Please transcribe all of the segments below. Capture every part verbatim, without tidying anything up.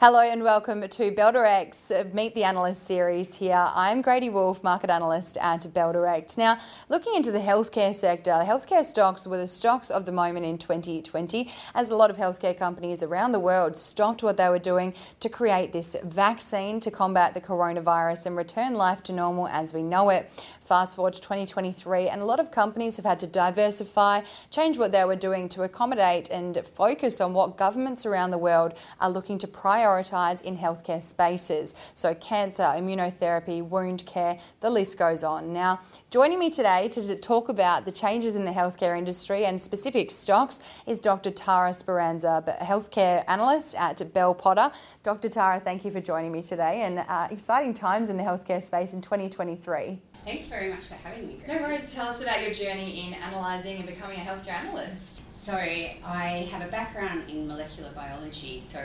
Hello and welcome to Bell Direct's Meet the Analyst series here. I'm Grady Wulff, market analyst at Bell Direct. Now, looking into the healthcare sector, the healthcare stocks were the stocks of the moment in twenty twenty, as a lot of healthcare companies around the world stopped what they were doing to create this vaccine to combat the coronavirus and return life to normal as we know it. Fast forward to twenty twenty-three, and a lot of companies have had to diversify, change what they were doing to accommodate and focus on what governments around the world are looking to prioritise in healthcare spaces. So cancer, immunotherapy, wound care, the list goes on. Now, joining me today to talk about the changes in the healthcare industry and specific stocks is Doctor Tara Speranza, healthcare analyst at Bell Potter. Doctor Tara, thank you for joining me today, and uh, exciting times in the healthcare space in twenty twenty-three. Thanks very much for having me, Greg. No worries. Tell us about your journey in analysing and becoming a healthcare analyst. So I have a background in molecular biology, so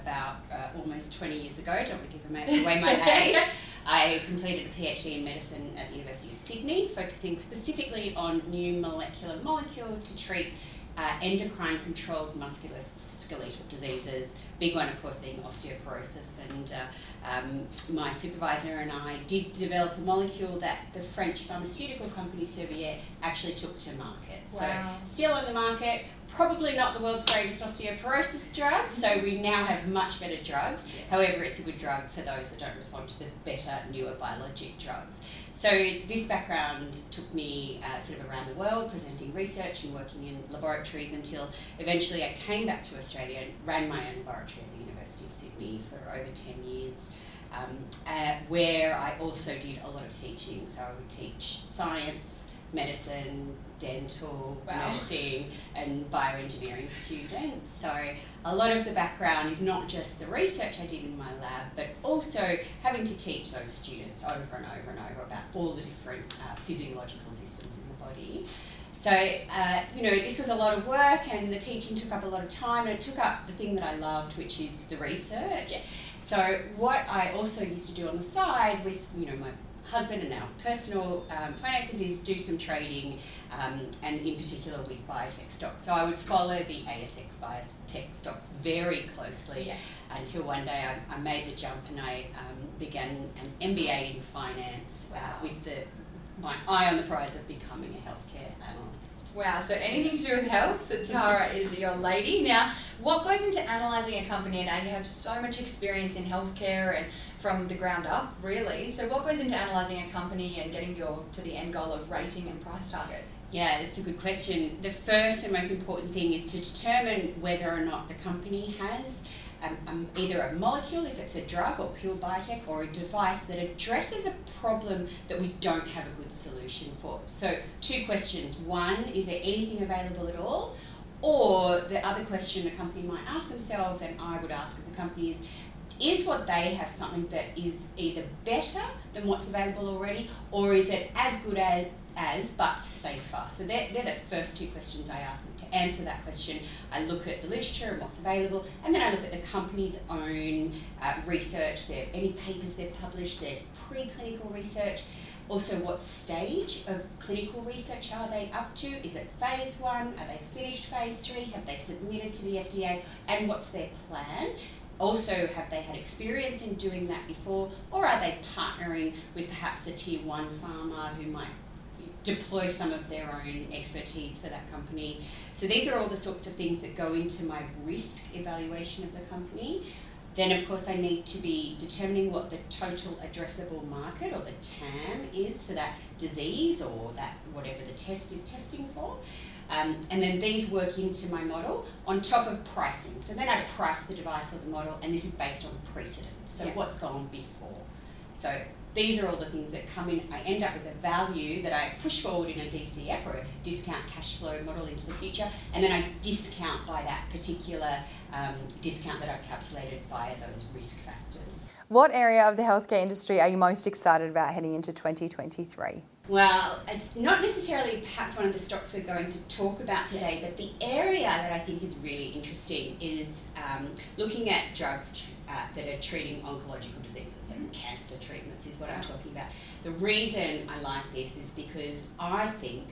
about uh, almost twenty years ago, don't want to give away my age, I completed a PhD in medicine at the University of Sydney, focusing specifically on new molecular molecules to treat uh, endocrine-controlled musculoskeletal diseases, big one of course being osteoporosis, and uh, um, my supervisor and I did develop a molecule that the French pharmaceutical company Servier actually took to market. Wow. So still on the market, probably not the world's greatest osteoporosis drug, so we now have much better drugs. However, it's a good drug for those that don't respond to the better, newer biologic drugs. So this background took me uh, sort of around the world, presenting research and working in laboratories until eventually I came back to Australia and ran my own laboratory at the University of Sydney for over ten years, um, uh, where I also did a lot of teaching. So I would teach science, medicine, dental, wow. nursing and bioengineering students. So a lot of the background is not just the research I did in my lab, but also having to teach those students over and over and over about all the different uh, physiological systems in the body. So, uh, you know, this was a lot of work and the teaching took up a lot of time, and it took up the thing that I loved, which is the research. Yeah. So what I also used to do on the side with, you know, my husband and our personal um, finances is do some trading, um, and in particular with biotech stocks. So I would follow the A S X biotech stocks very closely, yeah. until one day I, I made the jump and I um, began an M B A in finance, wow. uh, with the my eye on the prize of becoming a healthcare analyst. Wow, so anything to do with health, Tara is your lady. Now, what goes into analysing a company? And now you have so much experience in healthcare and from the ground up, really. So what goes into analysing a company and getting your to the end goal of rating and price target? Yeah, it's a good question. The first and most important thing is to determine whether or not the company has Um, um, either a molecule, if it's a drug or pure biotech, or a device that addresses a problem that we don't have a good solution for. So two questions. One, is there anything available at all? Or the other question a company might ask themselves, and I would ask of the company, is, is what they have something that is either better than what's available already, or is it as good as as but safer? So they're, they're the first two questions I ask them. To answer that question, I look at the literature and what's available, and then I look at the company's own uh, research, their any papers they've published, their preclinical research. Also, what stage of clinical research are they up to? Is it phase one? Are they finished phase three? Have they submitted to the F D A? And what's their plan? Also, have they had experience in doing that before, or are they partnering with perhaps a tier one pharma who might deploy some of their own expertise for that company? So these are all the sorts of things that go into my risk evaluation of the company. Then, of course, I need to be determining what the total addressable market, or the T A M, is for that disease or that whatever the test is testing for. Um, and then these work into my model on top of pricing. So then I price the device or the model, and this is based on precedent. So yeah. what's gone before. So these are all the things that come in. I end up with a value that I push forward in a D C F, or a discount cash flow model, into the future, and then I discount by that particular um, discount that I've calculated via those risk factors. What area of the healthcare industry are you most excited about heading into twenty twenty-three? Well, it's not necessarily perhaps one of the stocks we're going to talk about today, but the area that I think is really interesting is um, looking at drugs uh, that are treating oncological diseases. So cancer treatments is what I'm talking about. The reason I like this is because I think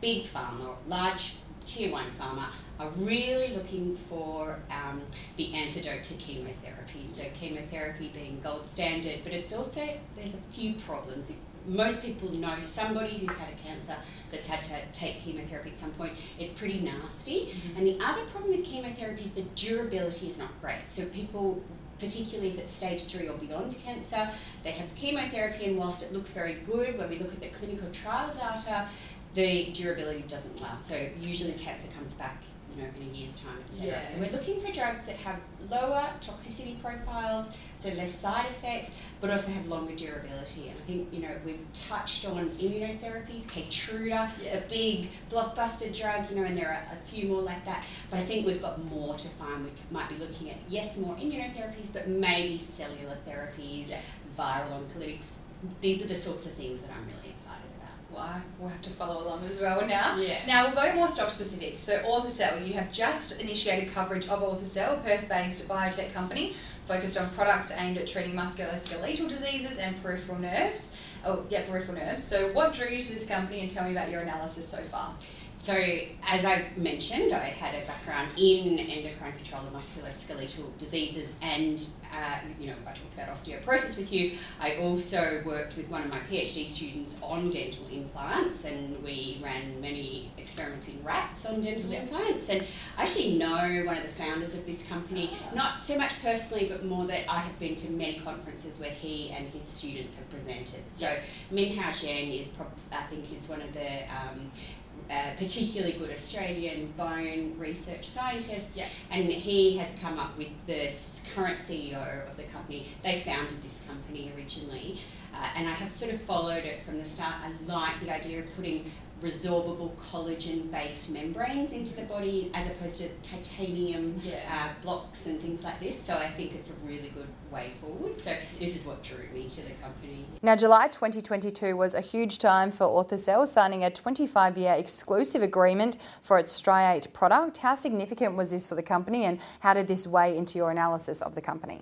big pharma, large tier one pharma are really looking for um, the antidote to chemotherapy. So chemotherapy being gold standard, but it's also, there's a few problems. Most people know somebody who's had a cancer that's had to take chemotherapy at some point. It's pretty nasty. Mm-hmm. And the other problem with chemotherapy is the durability is not great. So people, particularly if it's stage three or beyond cancer, they have chemotherapy, and whilst it looks very good, when we look at the clinical trial data, the durability doesn't last. So usually cancer comes back, you know, in a year's time, et cetera. Yeah. So we're looking for drugs that have lower toxicity profiles, so less side effects, but also have longer durability. And I think, you know, we've touched on immunotherapies, Keytruda, yeah. a big blockbuster drug, you know, and there are a few more like that. But I think we've got more to find. We might be looking at, yes, more immunotherapies, but maybe cellular therapies, yeah. viral oncolytics. These are the sorts of things that I'm really excited about. Well, we'll have to follow along as well now. Yeah. Now, we'll go more stock-specific. So, Orthocell, you have just initiated coverage of Orthocell, Perth-based biotech company, focused on products aimed at treating musculoskeletal diseases and peripheral nerves. Oh, yeah, peripheral nerves. So, what drew you to this company, and tell me about your analysis so far? So, as I've mentioned, I had a background in endocrine control of musculoskeletal diseases, and uh, you know, I talked about osteoporosis with you. I also worked with one of my PhD students on dental implants, and we ran many experiments in rats on dental yeah. implants. And I actually know one of the founders of this company, oh. not so much personally, but more that I have been to many conferences where he and his students have presented. So, yeah. Min Hao Jiang is, prob- I think, is one of the um, Uh, particularly good Australian bone research scientist, yeah. and he has come up with the current C E O of the company. They founded this company originally, uh, and I have sort of followed it from the start. I like the idea of putting resorbable collagen-based membranes into the body as opposed to titanium yeah. uh, blocks and things like this. So I think it's a really good way forward. So this is what drew me to the company. Now, July twenty twenty-two was a huge time for Orthocell, signing a twenty-five year exclusive agreement for its Striate product. How significant was this for the company, and how did this weigh into your analysis of the company?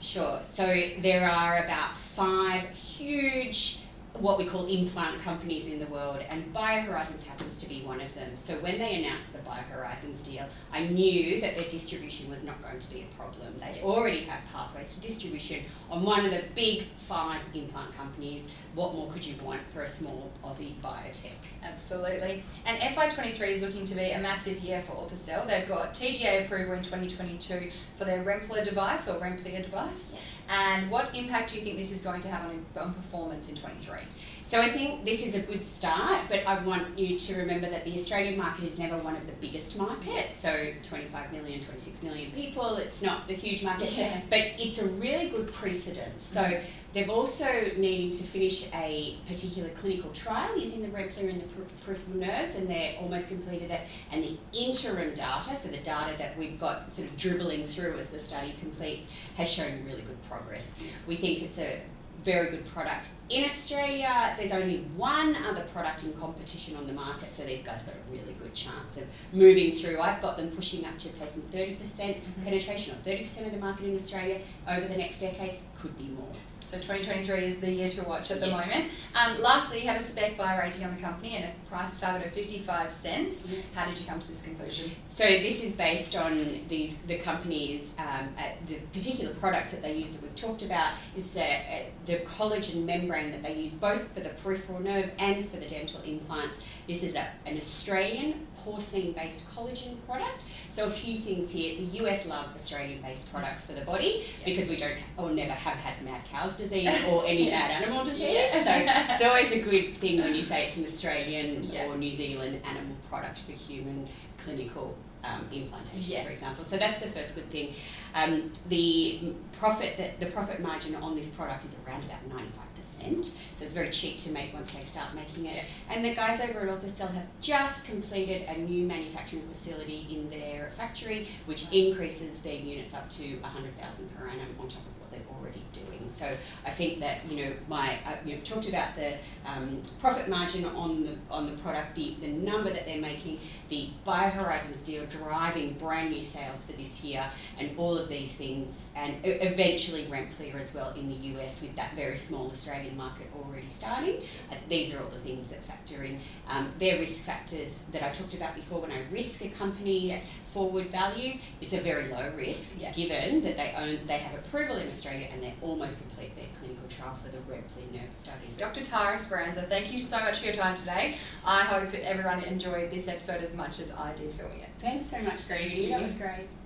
Sure. So there are about five huge what we call implant companies in the world, and BioHorizons happens to be one of them. So when they announced the BioHorizons deal, I knew that their distribution was not going to be a problem. They already have pathways to distribution on one of the big five implant companies. What more could you want for a small Aussie biotech? Absolutely. And F Y twenty-three is looking to be a massive year for Orthocell. They've got T G A approval in twenty twenty-two for their Remplir device, or Remplir device. Yeah. And what impact do you think this is going to have on, on performance in twenty-three? So I think this is a good start, but I want you to remember that the Australian market is never one of the biggest markets. So twenty-five million, twenty-six million people, it's not the huge market, yeah. but it's a really good precedent. So mm. they've also needing to finish a particular clinical trial using the Remplir in the per- peripheral nerves, and they're almost completed it. And the interim data, so the data that we've got sort of dribbling through as the study completes, has shown really good progress. We think it's a very good product. In Australia, there's only one other product in competition on the market, so these guys got a really good chance of moving through. I've got them pushing up to taking thirty percent mm-hmm. penetration, or thirty percent of the market in Australia over the next decade, could be more. So twenty twenty-three is the year to watch at the yes. moment. Um, lastly, you have a spec buy rating on the company and a price target of fifty-five cents. Mm-hmm. How did you come to this conclusion? So this is based on these the company's, um, uh, the particular products that they use that we've talked about, is the, uh, the collagen membrane that they use both for the peripheral nerve and for the dental implants. This is a, an Australian porcine-based collagen product. So a few things here. The U S love Australian-based products for the body yep. because we don't or never have had mad cows disease or any yeah. bad animal disease. Yeah. So it's always a good thing when you say it's an Australian yeah. or New Zealand animal product for human clinical um, implantation, yeah. for example. So that's the first good thing. Um, the profit that the profit margin on this product is around about ninety-five percent. So it's very cheap to make once they start making it. Yeah. And the guys over at Orthocell have just completed a new manufacturing facility in their factory, which increases their units up to one hundred thousand per annum on top of what they've already doing. So I think that, you know, my uh, you've talked about the um, profit margin on the on the product, the, the number that they're making, the BioHorizons deal driving brand new sales for this year, and all of these things, and eventually Remplir as well in the U S with that very small Australian Australian market already starting. Uh, these are all the things that factor in. Um, they're risk factors that I talked about before. When I risk a company's yeah. forward values, it's a very low risk yeah. given that they own, they have approval in Australia and they're almost complete their clinical trial for the Remplir nerve study. Doctor Tara Speranza, thank you so much for your time today. I hope everyone enjoyed this episode as much as I did filming it. Thanks so much, Grady. That was great.